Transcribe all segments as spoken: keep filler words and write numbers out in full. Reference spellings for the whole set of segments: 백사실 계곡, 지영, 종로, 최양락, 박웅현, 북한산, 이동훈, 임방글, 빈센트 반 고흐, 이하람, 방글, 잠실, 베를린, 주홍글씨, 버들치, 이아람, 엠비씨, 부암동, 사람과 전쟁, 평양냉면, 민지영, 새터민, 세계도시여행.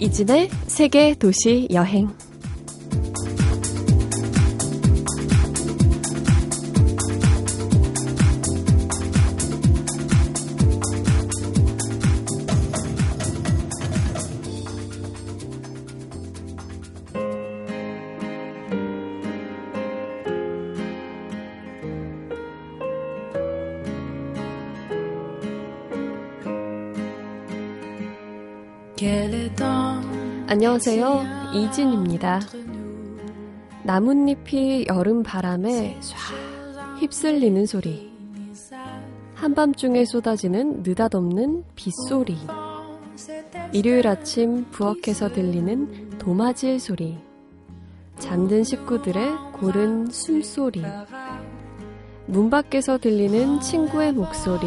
이진의 세계도시여행. 안녕하세요. 이진입니다. 나뭇잎이 여름 바람에 촤 휩쓸리는 소리, 한밤중에 쏟아지는 느닷없는 빗소리, 일요일 아침 부엌에서 들리는 도마질 소리, 잠든 식구들의 고른 숨소리, 문 밖에서 들리는 친구의 목소리,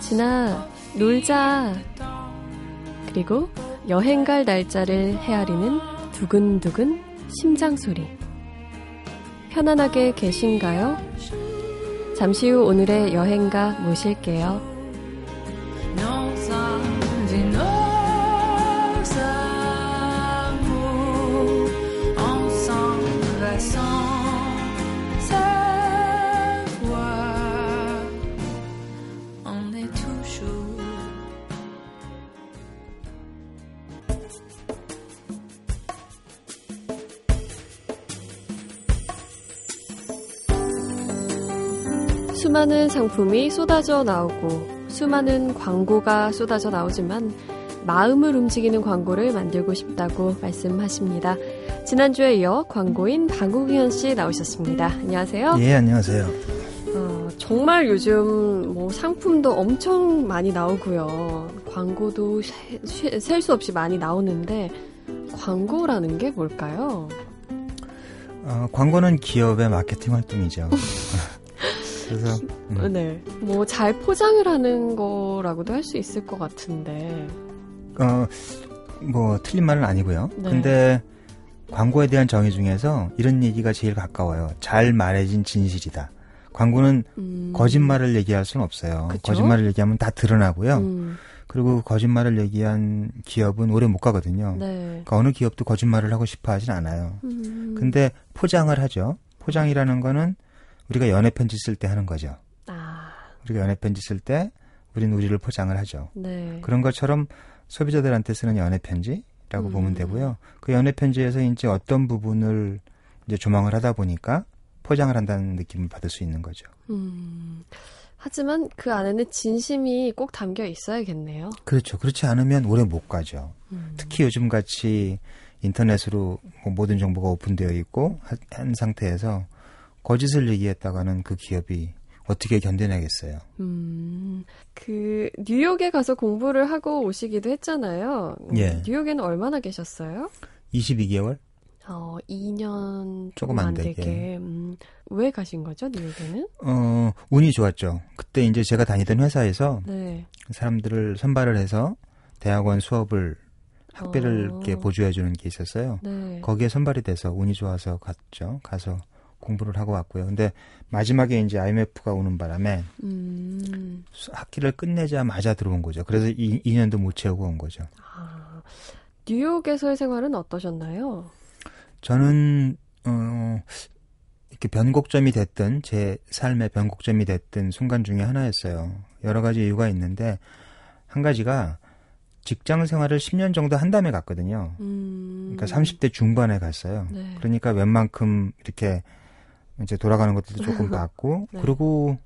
진아 놀자, 그리고 여행 갈 날짜를 헤아리는 두근두근 심장소리. 편안하게 계신가요? 잠시 후 오늘의 여행가 모실게요. 수많은 상품이 쏟아져 나오고 수많은 광고가 쏟아져 나오지만 마음을 움직이는 광고를 만들고 싶다고 말씀하십니다. 지난주에 이어 광고인 박웅현 씨 나오셨습니다. 안녕하세요. 예, 안녕하세요. 어, 정말 요즘 뭐 상품도 엄청 많이 나오고요. 광고도 셀 수 없이 많이 나오는데 광고라는 게 뭘까요? 어, 광고는 기업의 마케팅 활동이죠. 그래서, 음. 네, 뭐 잘 포장을 하는 거라고도 할 수 있을 것 같은데. 어, 뭐 틀린 말은 아니고요. 네. 근데 광고에 대한 정의 중에서 이런 얘기가 제일 가까워요. 잘 말해진 진실이다. 광고는 음. 거짓말을 얘기할 수는 없어요. 그쵸? 거짓말을 얘기하면 다 드러나고요. 음. 그리고 거짓말을 얘기한 기업은 오래 못 가거든요. 네. 그러니까 어느 기업도 거짓말을 하고 싶어 하진 않아요. 음. 근데 포장을 하죠. 포장이라는 거는 우리가 연애 편지 쓸 때 하는 거죠. 아. 우리가 연애 편지 쓸 때 우린 우리를 포장을 하죠. 네. 그런 것처럼 소비자들한테 쓰는 연애 편지라고 음. 보면 되고요. 그 연애 편지에서 이제 어떤 부분을 이제 조망을 하다 보니까 포장을 한다는 느낌을 받을 수 있는 거죠. 음. 하지만 그 안에는 진심이 꼭 담겨 있어야겠네요. 그렇죠. 그렇지 않으면 오래 못 가죠. 음. 특히 요즘같이 인터넷으로 모든 정보가 오픈되어 있고 한 상태에서 거짓을 얘기했다가는 그 기업이 어떻게 견뎌내겠어요? 음, 그 뉴욕에 가서 공부를 하고 오시기도 했잖아요. 예. 뉴욕에는 얼마나 계셨어요? 이십이 개월? 어, 이 년 조금 안 되게. 되게. 음, 왜 가신 거죠, 뉴욕에는? 어, 운이 좋았죠. 그때 이제 제가 다니던 회사에서 네. 사람들을 선발을 해서 대학원 수업을 학비를 어. 이렇게 보조해 주는 게 있었어요. 네. 거기에 선발이 돼서 운이 좋아서 갔죠. 가서. 공부를 하고 왔고요. 근데 마지막에 이제 아이엠에프가 오는 바람에 음. 학기를 끝내자마자 들어온 거죠. 그래서 이, 이 년도 못 채우고 온 거죠. 아, 뉴욕에서의 생활은 어떠셨나요? 저는 어, 이렇게 변곡점이 됐던 제 삶의 변곡점이 됐던 순간 중에 하나였어요. 여러 가지 이유가 있는데 한 가지가 직장 생활을 십 년 정도 한 다음에 갔거든요. 음. 그러니까 삼십 대 중반에 갔어요. 네. 그러니까 웬만큼 이렇게 이제 돌아가는 것들도 조금 봤고, 네. 그리고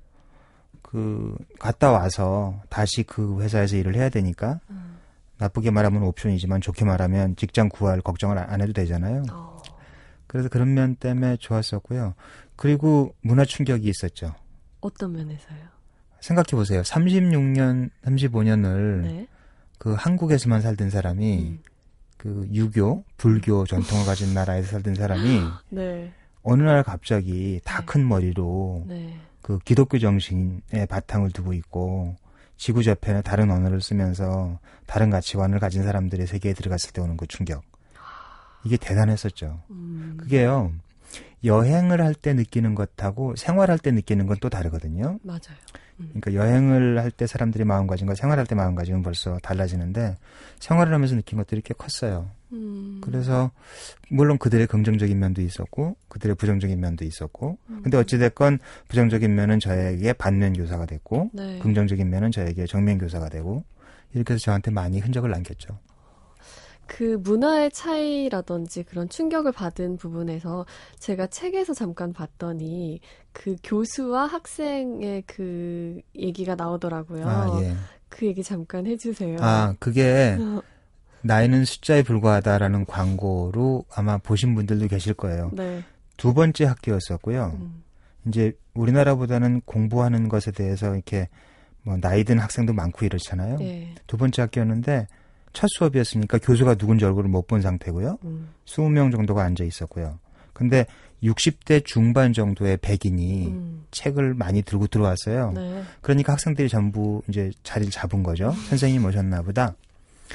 그 갔다 와서 다시 그 회사에서 일을 해야 되니까 음. 나쁘게 말하면 옵션이지만 좋게 말하면 직장 구할 걱정을 안 해도 되잖아요. 어. 그래서 그런 면 때문에 좋았었고요. 그리고 문화 충격이 있었죠. 어떤 면에서요? 생각해 보세요. 삼십육 년, 삼십오 년을 네. 그 한국에서만 살던 사람이 음. 그 유교, 불교 전통을 가진 나라에서 살던 사람이 네. 어느 날 갑자기 다 큰 머리로 네. 그 기독교 정신의 바탕을 두고 있고 지구 저편에 다른 언어를 쓰면서 다른 가치관을 가진 사람들의 세계에 들어갔을 때 오는 그 충격. 이게 대단했었죠. 음. 그게요. 여행을 할 때 느끼는 것하고 생활할 때 느끼는 건 또 다르거든요. 맞아요. 그러니까 여행을 할 때 사람들이 마음가짐과 생활할 때 마음가짐은 벌써 달라지는데 생활을 하면서 느낀 것들이 꽤 컸어요. 음. 그래서 물론 그들의 긍정적인 면도 있었고 그들의 부정적인 면도 있었고 음. 근데 어찌됐건 부정적인 면은 저에게 반면 교사가 됐고 네. 긍정적인 면은 저에게 정면 교사가 되고 이렇게 해서 저한테 많이 흔적을 남겼죠. 그 문화의 차이라든지 그런 충격을 받은 부분에서 제가 책에서 잠깐 봤더니 그 교수와 학생의 그 얘기가 나오더라고요. 아, 예. 그 얘기 잠깐 해주세요. 아, 그게 나이는 숫자에 불과하다라는 광고로 아마 보신 분들도 계실 거예요. 네. 두 번째 학기였었고요. 음. 이제 우리나라보다는 공부하는 것에 대해서 이렇게 뭐 나이 든 학생도 많고 이렇잖아요. 예. 두 번째 학기였는데 첫 수업이었으니까 교수가 누군지 얼굴을 못 본 상태고요. 음. 이십 명 정도가 앉아 있었고요. 근데 육십 대 중반 정도의 백인이 음. 책을 많이 들고 들어왔어요. 네. 그러니까 학생들이 전부 이제 자리를 잡은 거죠. 선생님이 오셨나 보다.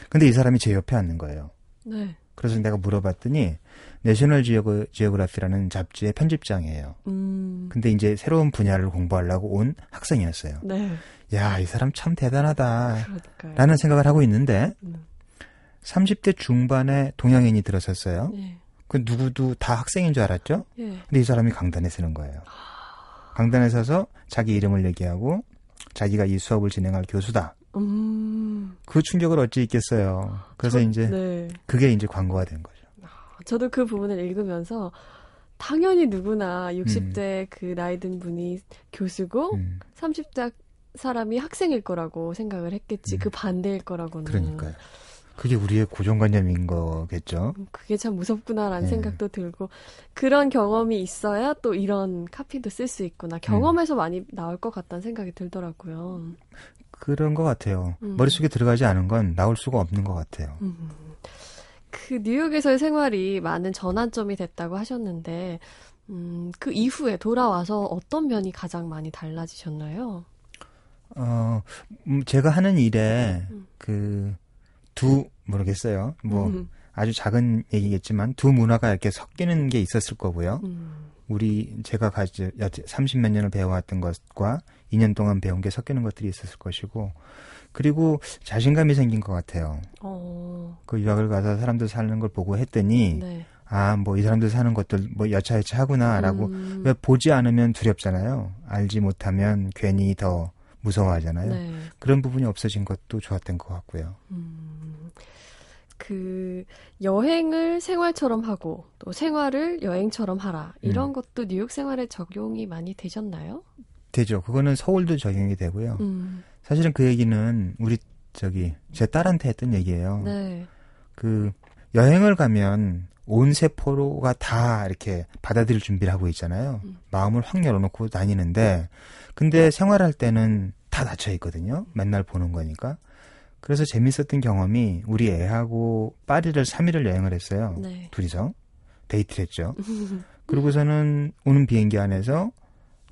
근데 이 사람이 제 옆에 앉는 거예요. 네. 그래서 내가 물어봤더니 내셔널 지오그래피라는 잡지의 편집장이에요. 음. 근데 이제 새로운 분야를 공부하려고 온 학생이었어요. 네. 야, 이 사람 참 대단하다. 그러니까요. 라는 생각을 하고 있는데 음. 삼십 대 중반에 동양인이 들어섰어요. 네. 그 누구도 다 학생인 줄 알았죠. 네. 근데 이 사람이 강단에 서는 거예요. 아... 강단에 서서 자기 이름을 얘기하고 자기가 이 수업을 진행할 교수다. 음... 그 충격을 어찌 있겠어요. 그래서 저, 이제 네. 그게 이제 광고가 된 거죠. 저도 그 부분을 읽으면서 당연히 누구나 육십 대 음. 그 나이 든 분이 교수고 음. 삼십 대 사람이 학생일 거라고 생각을 했겠지. 음. 그 반대일 거라고는. 그러니까요. 그게 우리의 고정관념인 거겠죠. 그게 참 무섭구나라는 네. 생각도 들고 그런 경험이 있어야 또 이런 카피도 쓸 수 있구나. 경험에서 음. 많이 나올 것 같다는 생각이 들더라고요. 그런 것 같아요. 음. 머릿속에 들어가지 않은 건 나올 수가 없는 것 같아요. 음. 그 뉴욕에서의 생활이 많은 전환점이 됐다고 하셨는데 음, 그 이후에 돌아와서 어떤 면이 가장 많이 달라지셨나요? 어, 제가 하는 일에 음. 그 두, 모르겠어요. 뭐 음. 아주 작은 얘기겠지만 두 문화가 이렇게 섞이는 게 있었을 거고요. 음. 우리 제가 가지 삼십몇 년을 배워왔던 것과 이 년 동안 배운 게 섞이는 것들이 있었을 것이고 그리고 자신감이 생긴 것 같아요. 어. 그 유학을 가서 사람들 사는 걸 보고 했더니 네. 아, 뭐 이 사람들 사는 것들 뭐 여차여차 하구나라고 음. 왜 보지 않으면 두렵잖아요. 알지 못하면 괜히 더 무서워하잖아요. 네. 그런 부분이 없어진 것도 좋았던 것 같고요. 음. 그 여행을 생활처럼 하고 또 생활을 여행처럼 하라 이런 음. 것도 뉴욕 생활에 적용이 많이 되셨나요? 되죠. 그거는 서울도 적용이 되고요. 음. 사실은 그 얘기는 우리 저기 제 딸한테 했던 얘기예요. 네. 그 여행을 가면 온 세포가 다 이렇게 받아들일 준비를 하고 있잖아요. 음. 마음을 확 열어놓고 다니는데 근데 생활할 때는 다 닫혀 있거든요. 맨날 보는 거니까. 그래서 재밌었던 경험이 우리 애하고 파리를 삼 일을 여행을 했어요. 네. 둘이서. 데이트를 했죠. 그러고서는 오는 비행기 안에서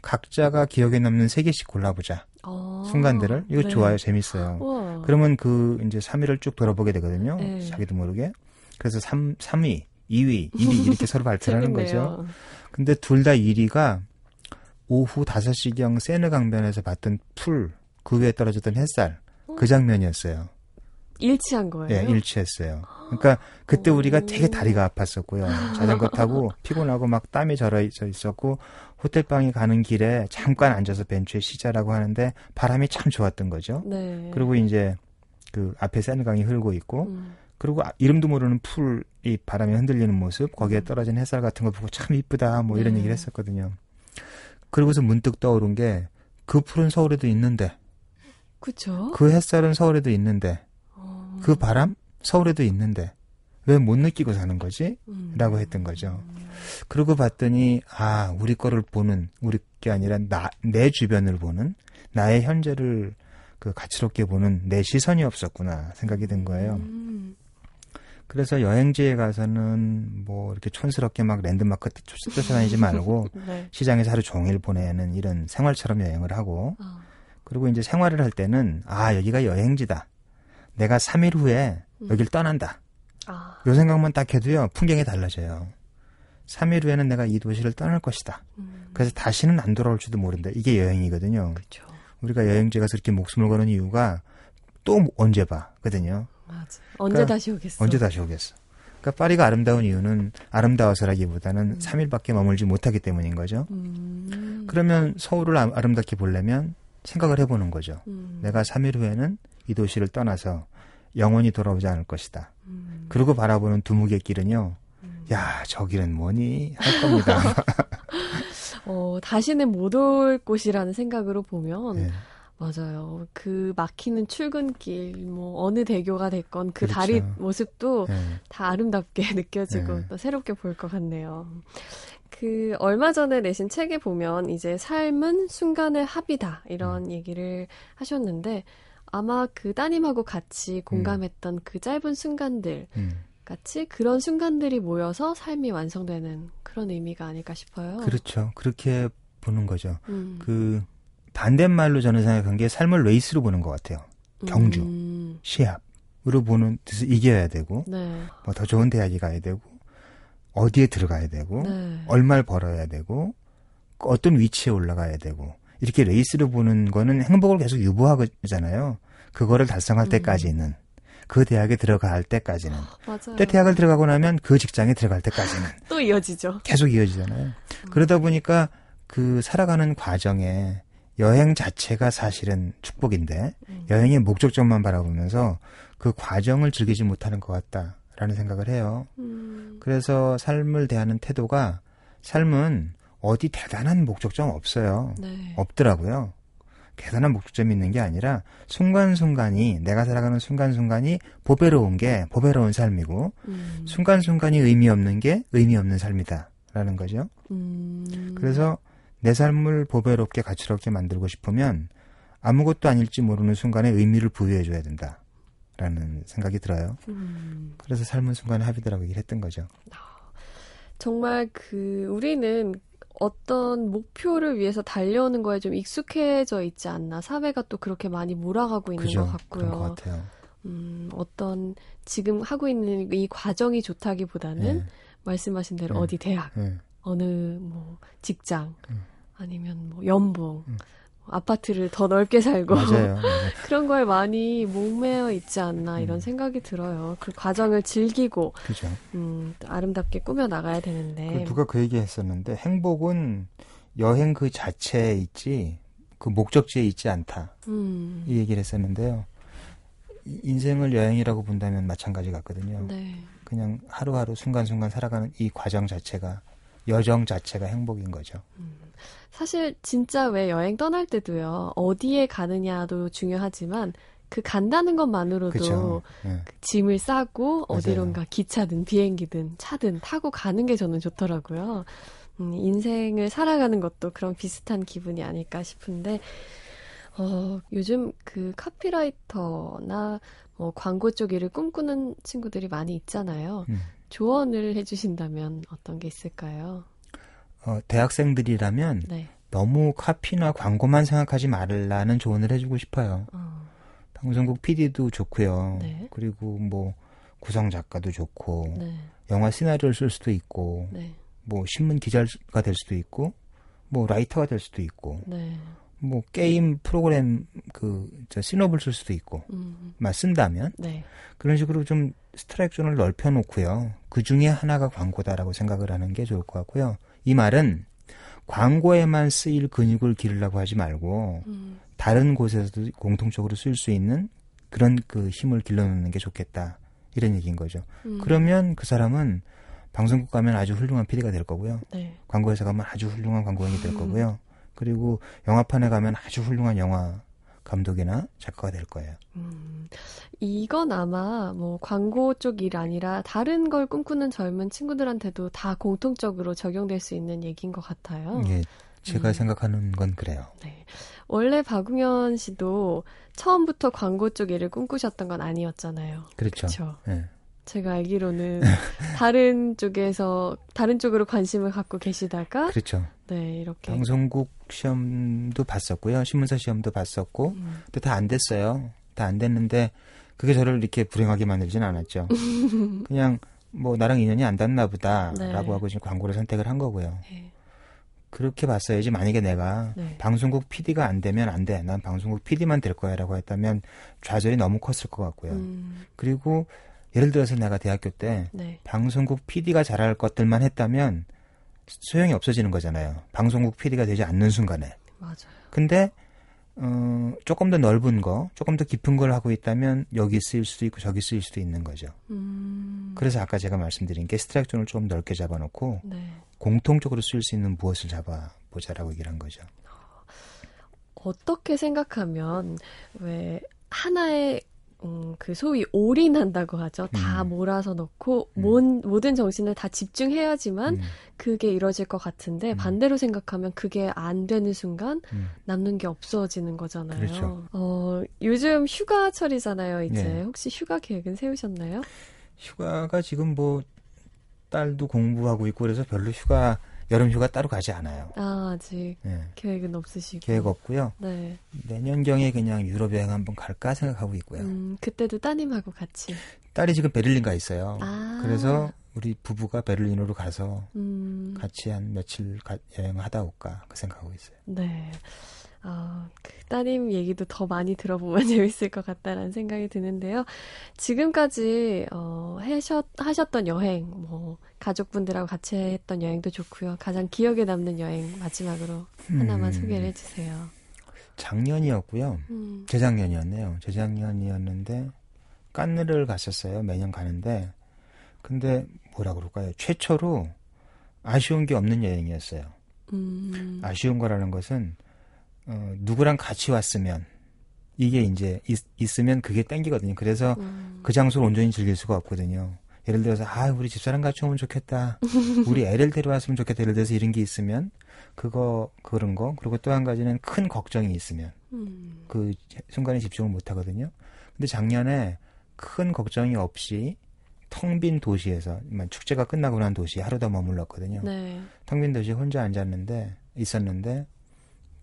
각자가 기억에 남는 세 개씩 골라보자. 아~ 순간들을. 이거 네. 좋아요. 재밌어요. 우와. 그러면 그 이제 삼 일을 쭉 돌아보게 되거든요. 네. 자기도 모르게. 그래서 삼 위, 이 위, 일 위 이렇게 서로 발표를 하는 거죠. 근데 둘 다 일 위가 오후 다섯 시경 세느 강변에서 봤던 풀, 그 위에 떨어졌던 햇살. 그 장면이었어요. 일치한 거예요? 예, 일치했어요. 그러니까 그때 우리가 되게 다리가 아팠었고요. 자전거 타고 피곤하고 막 땀이 절어 있었고 호텔방에 가는 길에 잠깐 앉아서 벤치에 쉬자라고 하는데 바람이 참 좋았던 거죠. 네. 그리고 이제 그 앞에 센강이 흐르고 있고 음. 그리고 이름도 모르는 풀이 바람에 흔들리는 모습 거기에 떨어진 햇살 같은 거 보고 참 이쁘다 뭐 이런 네. 얘기를 했었거든요. 그러고서 문득 떠오른 게 그 풀은 서울에도 있는데 그쵸? 그 햇살은 서울에도 있는데 어... 그 바람 서울에도 있는데 왜 못 느끼고 사는 거지? 음... 라고 했던 거죠. 음... 그러고 봤더니 아 우리 거를 보는 우리 게 아니라 나, 내 주변을 보는 나의 현재를 그 가치롭게 보는 내 시선이 없었구나 생각이 든 거예요. 음... 그래서 여행지에 가서는 뭐 이렇게 촌스럽게 막 랜드마크 쫓아다니지 말고 네. 시장에서 하루 종일 보내는 이런 생활처럼 여행을 하고 어. 그리고 이제 생활을 할 때는 아 여기가 여행지다. 내가 삼 일 후에 음. 여길 떠난다. 아. 요 생각만 딱 해도요. 풍경이 달라져요. 삼 일 후에는 내가 이 도시를 떠날 것이다. 음. 그래서 다시는 안 돌아올지도 모른다. 이게 여행이거든요. 그쵸. 우리가 여행지 가서 이렇게 목숨을 거는 이유가 또 언제 봐거든요. 맞아. 언제 그러니까 다시 오겠어. 언제 다시 오겠어. 그러니까 파리가 아름다운 이유는 아름다워서라기보다는 음. 삼 일밖에 머물지 못하기 때문인 거죠. 음. 그러면 서울을 아름답게 보려면 생각을 해보는 거죠. 음. 내가 삼 일 후에는 이 도시를 떠나서 영원히 돌아오지 않을 것이다. 음. 그러고 바라보는 두목의 길은요. 음. 야, 저 길은 뭐니? 할 겁니다. 어, 다시는 못 올 곳이라는 생각으로 보면 네. 맞아요. 그 막히는 출근길, 뭐 어느 대교가 됐건 그 그렇죠. 다리 모습도 네. 다 아름답게 느껴지고 네. 또 새롭게 볼 것 같네요. 그 얼마 전에 내신 책에 보면 이제 삶은 순간의 합이다 이런 음. 얘기를 하셨는데 아마 그 따님하고 같이 공감했던 음. 그 짧은 순간들 음. 같이 그런 순간들이 모여서 삶이 완성되는 그런 의미가 아닐까 싶어요. 그렇죠. 그렇게 보는 거죠. 음. 그 반대말로 저는 생각한 게 삶을 레이스로 보는 것 같아요. 경주, 음. 시합으로 보는 뜻을 이겨야 되고 네. 뭐 더 좋은 대학에 가야 되고 어디에 들어가야 되고 네. 얼마를 벌어야 되고 어떤 위치에 올라가야 되고 이렇게 레이스로 보는 거는 행복을 계속 유보하잖아요. 그거를 달성할 음. 때까지는. 그 대학에 들어갈 때까지는. 맞아요. 때 대학을 들어가고 나면 그 직장에 들어갈 때까지는. 또 이어지죠. 계속 이어지잖아요. 음. 그러다 보니까 그 살아가는 과정에 여행 자체가 사실은 축복인데 음. 여행의 목적점만 바라보면서 그 과정을 즐기지 못하는 것 같다라는 생각을 해요. 음. 그래서 삶을 대하는 태도가 삶은 어디 대단한 목적점 없어요. 네. 없더라고요. 대단한 목적점이 있는 게 아니라 순간순간이 내가 살아가는 순간순간이 보배로운 게 보배로운 삶이고 음. 순간순간이 의미 없는 게 의미 없는 삶이다라는 거죠. 음. 그래서 내 삶을 보배롭게 가치롭게 만들고 싶으면 아무것도 아닐지 모르는 순간에 의미를 부여해줘야 된다라는 생각이 들어요. 음. 그래서 삶은 순간의 합이다라고 얘기를 했던 거죠. 정말 그 우리는 어떤 목표를 위해서 달려오는 거에 좀 익숙해져 있지 않나. 사회가 또 그렇게 많이 몰아가고 있는 그죠, 것 같고요. 그런 것 같아요. 음, 어떤 지금 하고 있는 이 과정이 좋다기보다는 네. 말씀하신 대로 네. 어디 대학, 네. 어느 뭐 직장, 네. 아니면 뭐 연봉, 네. 아파트를 더 넓게 살고 맞아요. 그런 거에 많이 목매어 있지 않나 음. 이런 생각이 들어요. 그 과정을 즐기고 그렇죠. 음, 아름답게 꾸며나가야 되는데 누가 그 얘기 했었는데 행복은 여행 그 자체에 있지 그 목적지에 있지 않다 음. 이 얘기를 했었는데요. 인생을 여행이라고 본다면 마찬가지 같거든요. 네. 그냥 하루하루 순간순간 살아가는 이 과정 자체가 여정 자체가 행복인 거죠. 음, 사실 진짜 왜 여행 떠날 때도요. 어디에 가느냐도 중요하지만 그 간다는 것만으로도 그쵸, 예. 그 짐을 싸고 맞아요. 어디론가 기차든 비행기든 차든 타고 가는 게 저는 좋더라고요. 음, 인생을 살아가는 것도 그런 비슷한 기분이 아닐까 싶은데 어, 요즘 그 카피라이터나 뭐 광고 쪽 일을 꿈꾸는 친구들이 많이 있잖아요. 음. 조언을 해주신다면 어떤 게 있을까요? 어, 대학생들이라면 네. 너무 카피나 광고만 생각하지 말라는 조언을 해주고 싶어요. 어. 방송국 피디도 좋고요. 네. 그리고 뭐 구성 작가도 좋고 네. 영화 시나리오를 쓸 수도 있고 네. 뭐 신문 기자가 될 수도 있고 뭐 라이터가 될 수도 있고 네. 뭐 게임 프로그램 그 저 시놉을 쓸 수도 있고 음. 막 쓴다면 네. 그런 식으로 좀 스트라이크 존을 넓혀놓고요. 그 중에 하나가 광고다라고 생각을 하는 게 좋을 것 같고요. 이 말은 광고에만 쓰일 근육을 기르려고 하지 말고 음. 다른 곳에서도 공통적으로 쓸 수 있는 그런 그 힘을 길러놓는 게 좋겠다. 이런 얘기인 거죠. 음. 그러면 그 사람은 방송국 가면 아주 훌륭한 피디가 될 거고요. 네. 광고회사 가면 아주 훌륭한 광고인이 될 거고요. 음. 그리고 영화판에 가면 아주 훌륭한 영화 감독이나 작가가 될 거예요. 음, 이건 아마 뭐 광고 쪽 일 아니라 다른 걸 꿈꾸는 젊은 친구들한테도 다 공통적으로 적용될 수 있는 얘기인 것 같아요. 예, 제가 음. 생각하는 건 그래요. 네, 원래 박웅현 씨도 처음부터 광고 쪽 일을 꿈꾸셨던 건 아니었잖아요. 그렇죠. 그렇죠? 예. 제가 알기로는 다른 쪽에서 다른 쪽으로 관심을 갖고 계시다가 그렇죠. 네, 이렇게 방송국 시험도 봤었고요. 신문사 시험도 봤었고 음. 근데 다 안 됐어요. 다 안 됐는데 그게 저를 이렇게 불행하게 만들진 않았죠. 그냥 뭐 나랑 인연이 안 닿나 보다라고 네. 하고 지금 광고를 선택을 한 거고요. 네. 그렇게 봤어야지. 만약에 내가 네. 방송국 피디가 안 되면 안 돼. 난 방송국 피디만 될 거야 라고 했다면 좌절이 너무 컸을 것 같고요. 음. 그리고 예를 들어서 내가 대학교 때 네. 방송국 피디가 잘할 것들만 했다면 소용이 없어지는 거잖아요. 방송국 피디가 되지 않는 순간에. 맞아요. 근데 어, 조금 더 넓은 거, 조금 더 깊은 걸 하고 있다면 여기 쓰일 수도 있고 저기 쓰일 수도 있는 거죠. 음. 그래서 아까 제가 말씀드린 게 스트라이크존을 좀 넓게 잡아놓고 네. 공통적으로 쓸 수 있는 무엇을 잡아보자라고 얘기를 한 거죠. 어떻게 생각하면 왜 하나의 음, 그 소위 올인한다고 하죠. 다 음. 몰아서 넣고 음. 몬, 모든 정신을 다 집중해야지만 음. 그게 이뤄질 것 같은데 음. 반대로 생각하면 그게 안 되는 순간 음. 남는 게 없어지는 거잖아요. 그렇죠. 어, 요즘 휴가철이잖아요. 이제 네. 혹시 휴가 계획은 세우셨나요? 휴가가 지금 뭐 딸도 공부하고 있고 그래서 별로 휴가, 여름 휴가 따로 가지 않아요. 아, 아직 네. 계획은 없으시고. 계획 없고요. 네. 내년경에 그냥 유럽 여행 한번 갈까 생각하고 있고요. 음, 그때도 따님하고 같이. 딸이 지금 베를린 가 있어요. 아. 그래서 우리 부부가 베를린으로 가서 음. 같이 한 며칠 가, 여행하다 올까 그 생각하고 있어요. 네. 어, 그 따님 얘기도 더 많이 들어보면 재밌을 것 같다라는 생각이 드는데요. 지금까지 어, 하셨, 하셨던 여행, 뭐 가족분들하고 같이 했던 여행도 좋고요. 가장 기억에 남는 여행 마지막으로 하나만 음, 소개를 해주세요. 작년이었고요. 음. 재작년이었네요. 재작년이었는데 깐느를 갔었어요. 매년 가는데 근데 뭐라 그럴까요? 최초로 아쉬운 게 없는 여행이었어요. 음. 아쉬운 거라는 것은 어, 누구랑 같이 왔으면 이게 이제 있, 있으면 그게 땡기거든요. 그래서 음. 그 장소를 온전히 즐길 수가 없거든요. 예를 들어서 아 우리 집사람 같이 오면 좋겠다. 우리 애를 데려왔으면 좋겠다. 예를 들어서 이런 게 있으면 그거 그런 거 그리고 또 한 가지는 큰 걱정이 있으면 음. 그 순간에 집중을 못 하거든요. 근데 작년에 큰 걱정이 없이 텅 빈 도시에서 축제가 끝나고 난 도시에 하루 더 머물렀거든요. 네. 텅 빈 도시에 혼자 앉았는데 있었는데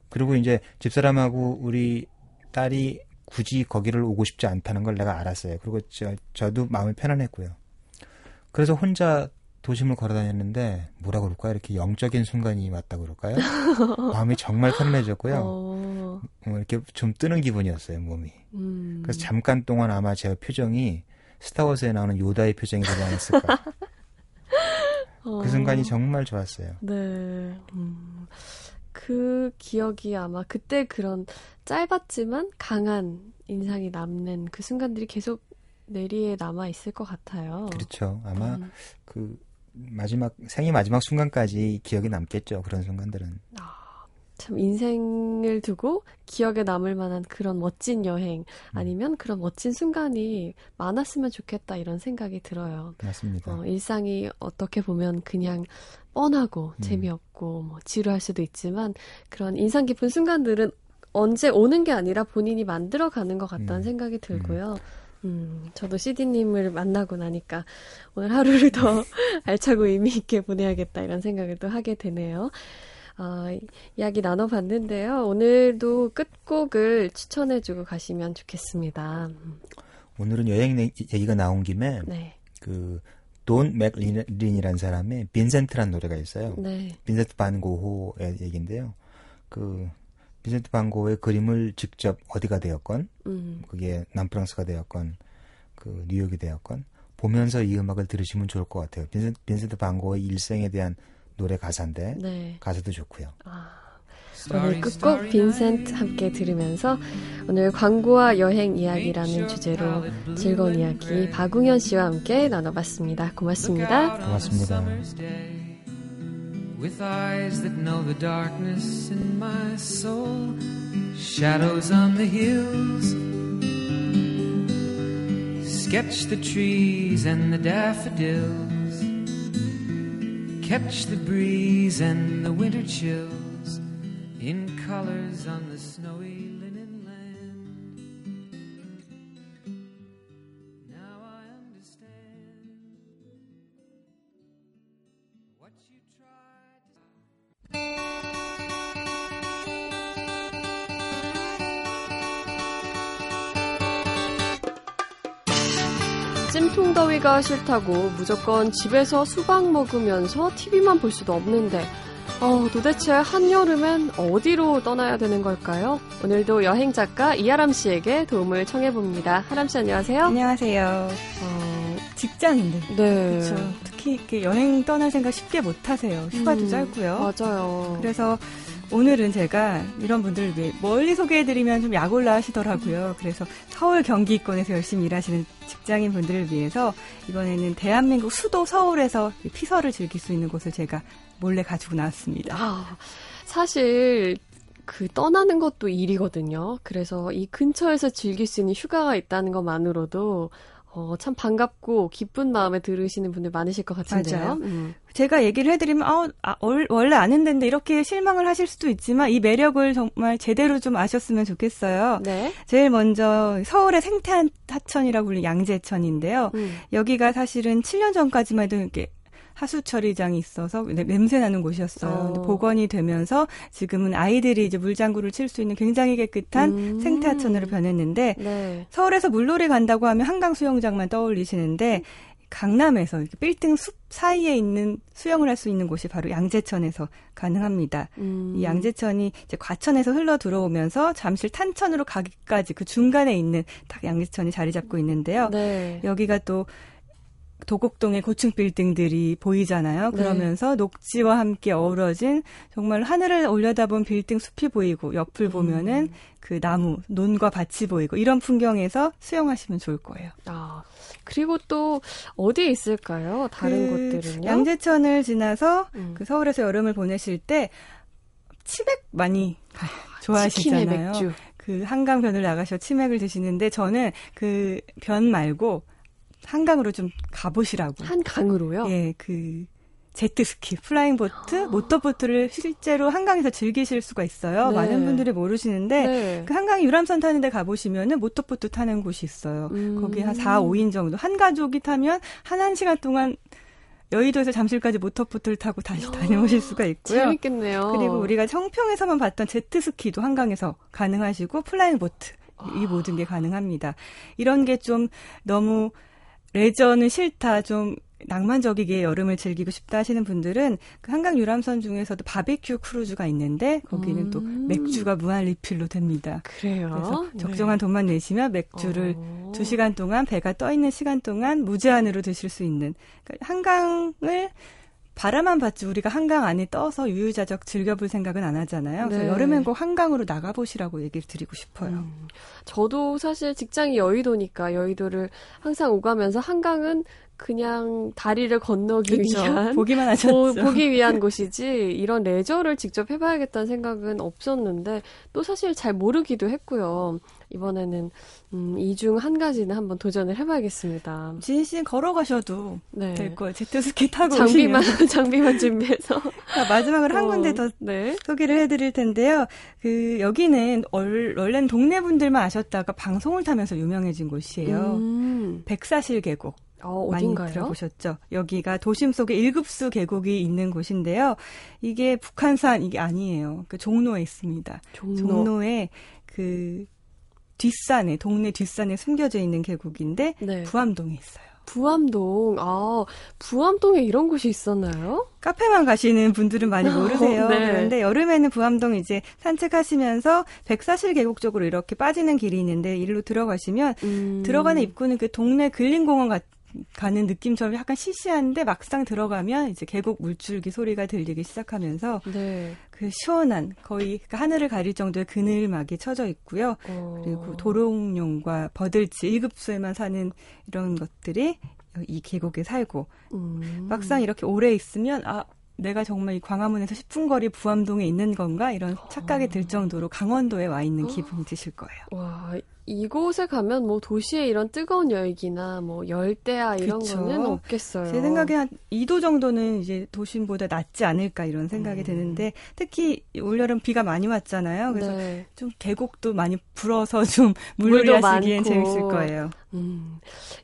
그리고 이제 집사람하고 우리 딸이 굳이 거기를 오고 싶지 않다는 걸 내가 알았어요. 그리고 저, 저도 마음이 편안했고요. 그래서 혼자 도심을 걸어다녔는데 뭐라 그럴까요? 이렇게 영적인 순간이 왔다고 그럴까요? 마음이 정말 편해졌고요. 어... 이렇게 좀 뜨는 기분이었어요. 몸이. 음... 그래서 잠깐 동안 아마 제 표정이 스타워즈에 나오는 요다의 표정이 되지 않았을까. 어... 그 순간이 정말 좋았어요. 네... 음... 그 기억이 아마 그때 그런 짧았지만 강한 인상이 남는 그 순간들이 계속 내리에 남아있을 것 같아요. 그렇죠. 아마 음. 그 마지막 생의 마지막 순간까지 기억이 남겠죠. 그런 순간들은. 아, 참 인생을 두고 기억에 남을 만한 그런 멋진 여행 아니면 음. 그런 멋진 순간이 많았으면 좋겠다 이런 생각이 들어요. 맞습니다. 어, 일상이 어떻게 보면 그냥 뻔하고 음. 재미없고 뭐 지루할 수도 있지만 그런 인상 깊은 순간들은 언제 오는 게 아니라 본인이 만들어가는 것 같다는 음. 생각이 들고요. 음. 음, 저도 씨디님을 만나고 나니까 오늘 하루를 더 알차고 의미 있게 보내야겠다 이런 생각을 또 하게 되네요. 어, 이야기 나눠봤는데요. 오늘도 끝곡을 추천해주고 가시면 좋겠습니다. 오늘은 여행 얘기가 나온 김에 네. 그 돈 맥린이라는 사람의 빈센트라는 노래가 있어요. 네. 빈센트 반 고호의 얘기인데요. 그 빈센트 반 고흐의 그림을 직접 어디가 되었건 음. 그게 남프랑스가 되었건 그 뉴욕이 되었건 보면서 이 음악을 들으시면 좋을 것 같아요. 빈센트, 빈센트 반 고흐의 일생에 대한 노래 가사인데 네. 가사도 좋고요. 아, 오늘 끝곡 빈센트 함께 들으면서 오늘 광고와 여행 이야기라는 주제로 즐거운 이야기 박웅현 씨와 함께 나눠봤습니다. 고맙습니다. 고맙습니다. With eyes that know the darkness in my soul, shadows on the hills, sketch the trees and the daffodils, catch the breeze and the winter chills, in colors on the snowy linen land. Now I understand what you tried. 찜통더위가 싫다고 무조건 집에서 수박 먹으면서 티비만 볼 수도 없는데 어, 도대체 한여름엔 어디로 떠나야 되는 걸까요? 오늘도 여행작가 이하람 씨에게 도움을 청해봅니다. 하람 씨 안녕하세요. 안녕하세요. 어, 직장인들. 네. 그렇죠. 특히 이렇게 여행 떠날 생각 쉽게 못하세요. 휴가도 음, 짧고요. 맞아요. 그래서 오늘은 제가 이런 분들을 위해 멀리 소개해드리면 좀 약올라 하시더라고요. 그래서 서울 경기권에서 열심히 일하시는 직장인 분들을 위해서 이번에는 대한민국 수도 서울에서 피서를 즐길 수 있는 곳을 제가 몰래 가지고 나왔습니다. 아, 사실 그 떠나는 것도 일이거든요. 그래서 이 근처에서 즐길 수 있는 휴가가 있다는 것만으로도 어, 참 반갑고 기쁜 마음에 들으시는 분들 많으실 것 같은데요. 음. 제가 얘기를 해드리면 어, 아, 얼, 원래 아는 데인데 이렇게 실망을 하실 수도 있지만 이 매력을 정말 제대로 좀 아셨으면 좋겠어요. 네. 제일 먼저 서울의 생태 하천이라고 불리는 양재천인데요. 음. 여기가 사실은 칠 년 전까지만 해도 이렇게 하수 처리장이 있어서 냄새나는 곳이었어요. 근데 복원이 되면서 지금은 아이들이 이제 물장구를 칠 수 있는 굉장히 깨끗한 음. 생태하천으로 변했는데 네. 서울에서 물놀이 간다고 하면 한강 수영장만 떠올리시는데 강남에서 이렇게 빌딩 숲 사이에 있는 수영을 할 수 있는 곳이 바로 양재천에서 가능합니다. 음. 이 양재천이 이제 과천에서 흘러 들어오면서 잠실 탄천으로 가기까지 그 중간에 있는 딱 양재천이 자리 잡고 있는데요. 네. 여기가 또 도곡동의 고층 빌딩들이 보이잖아요. 그러면서 네. 녹지와 함께 어우러진 정말 하늘을 올려다본 빌딩 숲이 보이고 옆을 음. 보면은 그 나무, 논과 밭이 보이고 이런 풍경에서 수영하시면 좋을 거예요. 아, 그리고 또 어디에 있을까요? 다른 그 곳들은요? 양재천을 지나서 음. 그 서울에서 여름을 보내실 때 치맥 많이 아, 좋아하시잖아요. 맥주. 그 한강변을 나가셔 치맥을 드시는데 저는 그 변 말고 한강으로 좀 가보시라고. 한강으로요? 예, 그 제트스키, 플라잉보트, 아. 모터보트를 실제로 한강에서 즐기실 수가 있어요. 네. 많은 분들이 모르시는데 네. 그 한강 유람선 타는 데 가보시면은 모터보트 타는 곳이 있어요. 음. 거기 한 사, 오 인 정도. 한 가족이 타면 한 한 시간 동안 여의도에서 잠실까지 모터보트를 타고 다시 다녀오실 수가 있고요. 재밌겠네요. 그리고 우리가 청평에서만 봤던 제트스키도 한강에서 가능하시고 플라잉보트, 아. 이 모든 게 가능합니다. 이런 게 좀 너무 레저는 싫다, 좀 낭만적이게 여름을 즐기고 싶다 하시는 분들은 그 한강 유람선 중에서도 바비큐 크루즈가 있는데 거기는 음. 또 맥주가 무한 리필로 됩니다. 그래요? 그래서 적정한 네. 돈만 내시면 맥주를 어. 두 시간 동안 배가 떠 있는 시간 동안 무제한으로 드실 수 있는 그러니까 한강을 바라만 봤지 우리가 한강 안에 떠서 유유자적 즐겨볼 생각은 안 하잖아요. 그래서 네. 여름엔 꼭 한강으로 나가보시라고 얘기를 드리고 싶어요. 음. 저도 사실 직장이 여의도니까 여의도를 항상 오가면서 한강은 그냥 다리를 건너기 그렇죠. 위한 보기만 하셨죠. 보, 보기 위한 곳이지 이런 레저를 직접 해봐야겠다는 생각은 없었는데 또 사실 잘 모르기도 했고요. 이번에는 음, 이 중 한 가지는 한번 도전을 해봐야겠습니다. 지인 씨는 걸어가셔도 네. 될 거예요. 제트스키 타고 장비만 오시면. 장비만 준비해서 자, 마지막으로 한 어, 군데 더 네. 소개를 해드릴 텐데요. 그 여기는 얼, 원래는 동네 분들만 아셨다가 방송을 타면서 유명해진 곳이에요. 음. 백사실 계곡. 어, 많이 어딘가요? 들어보셨죠? 여기가 도심 속에 일급수 계곡이 있는 곳인데요. 이게 북한산 이게 아니에요. 그 종로에 있습니다. 종로. 종로에 그 뒷산에 동네 뒷산에 숨겨져 있는 계곡인데 네. 부암동에 있어요. 부암동. 아, 부암동에 이런 곳이 있었나요? 카페만 가시는 분들은 많이 모르세요. 네. 그런데 여름에는 부암동 이제 산책하시면서 백사실 계곡 쪽으로 이렇게 빠지는 길이 있는데 이리로 들어가시면 음. 들어가는 입구는 그 동네 근린공원 같은 가는 느낌처럼 약간 시시한데 막상 들어가면 이제 계곡 물줄기 소리가 들리기 시작하면서 네. 그 시원한 거의 하늘을 가릴 정도의 그늘막이 쳐져 있고요. 어. 그리고 도롱뇽과 버들치 일급수에만 사는 이런 것들이 이 계곡에 살고 음. 막상 이렇게 오래 있으면 아 내가 정말 이 광화문에서 십 분 거리 부암동에 있는 건가 이런 착각이 들 정도로 강원도에 와 있는 기분이 드실 거예요. 와. 이곳에 가면 뭐 도시에 이런 뜨거운 열기나 뭐 열대야 이런 그쵸. 거는 없겠어요. 제 생각에 한 이 도 정도는 이제 도심보다 낫지 않을까 이런 생각이 음. 드는데 특히 올여름 비가 많이 왔잖아요. 그래서 네. 좀 계곡도 많이 불어서 좀 물놀이 하시기엔 재밌을 거예요. 음.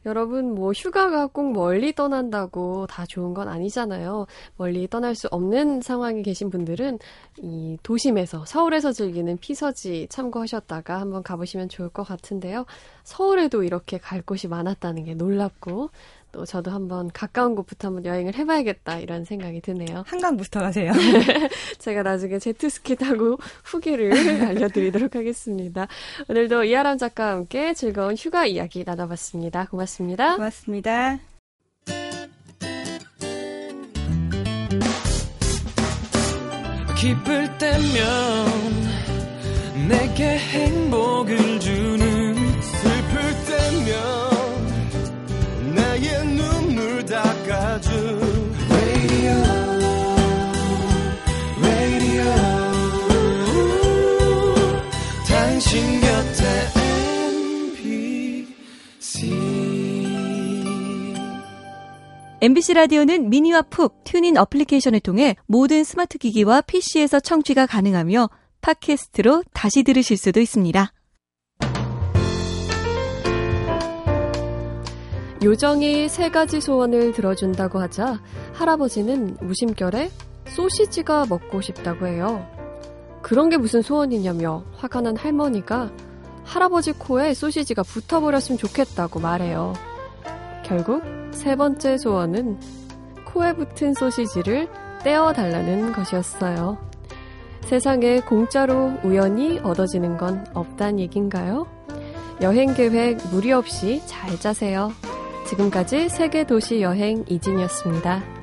여러분 뭐 휴가가 꼭 멀리 떠난다고 다 좋은 건 아니잖아요. 멀리 떠날 수 없는 상황에 계신 분들은 이 도심에서 서울에서 즐기는 피서지 참고하셨다가 한번 가보시면 좋을 것 같아요. 같은데요. 서울에도 이렇게 갈 곳이 많았다는 게 놀랍고 또 저도 한번 가까운 곳부터 한번 여행을 해봐야겠다 이런 생각이 드네요. 한강부터 가세요. 제가 나중에 제트스키 타고 후기를 알려드리도록 하겠습니다. 오늘도 이아람 작가와 함께 즐거운 휴가 이야기 나눠봤습니다. 고맙습니다. 고맙습니다. 기쁠 때면 내게 행복을 주는 슬플 때면 눈물 닦아줘 Radio Radio 당신 곁에 엠비씨 라디오는 미니와 푹 튜닝 어플리케이션을 통해 모든 스마트 기기와 피씨에서 청취가 가능하며 팟캐스트로 다시 들으실 수도 있습니다. 요정이 세 가지 소원을 들어준다고 하자 할아버지는 무심결에 소시지가 먹고 싶다고 해요. 그런 게 무슨 소원이냐며 화가 난 할머니가 할아버지 코에 소시지가 붙어버렸으면 좋겠다고 말해요. 결국 세 번째 소원은 코에 붙은 소시지를 떼어달라는 것이었어요. 세상에 공짜로 우연히 얻어지는 건 없단 얘긴가요? 여행 계획 무리 없이 잘 짜세요. 지금까지 세계도시 여행 이진이었습니다.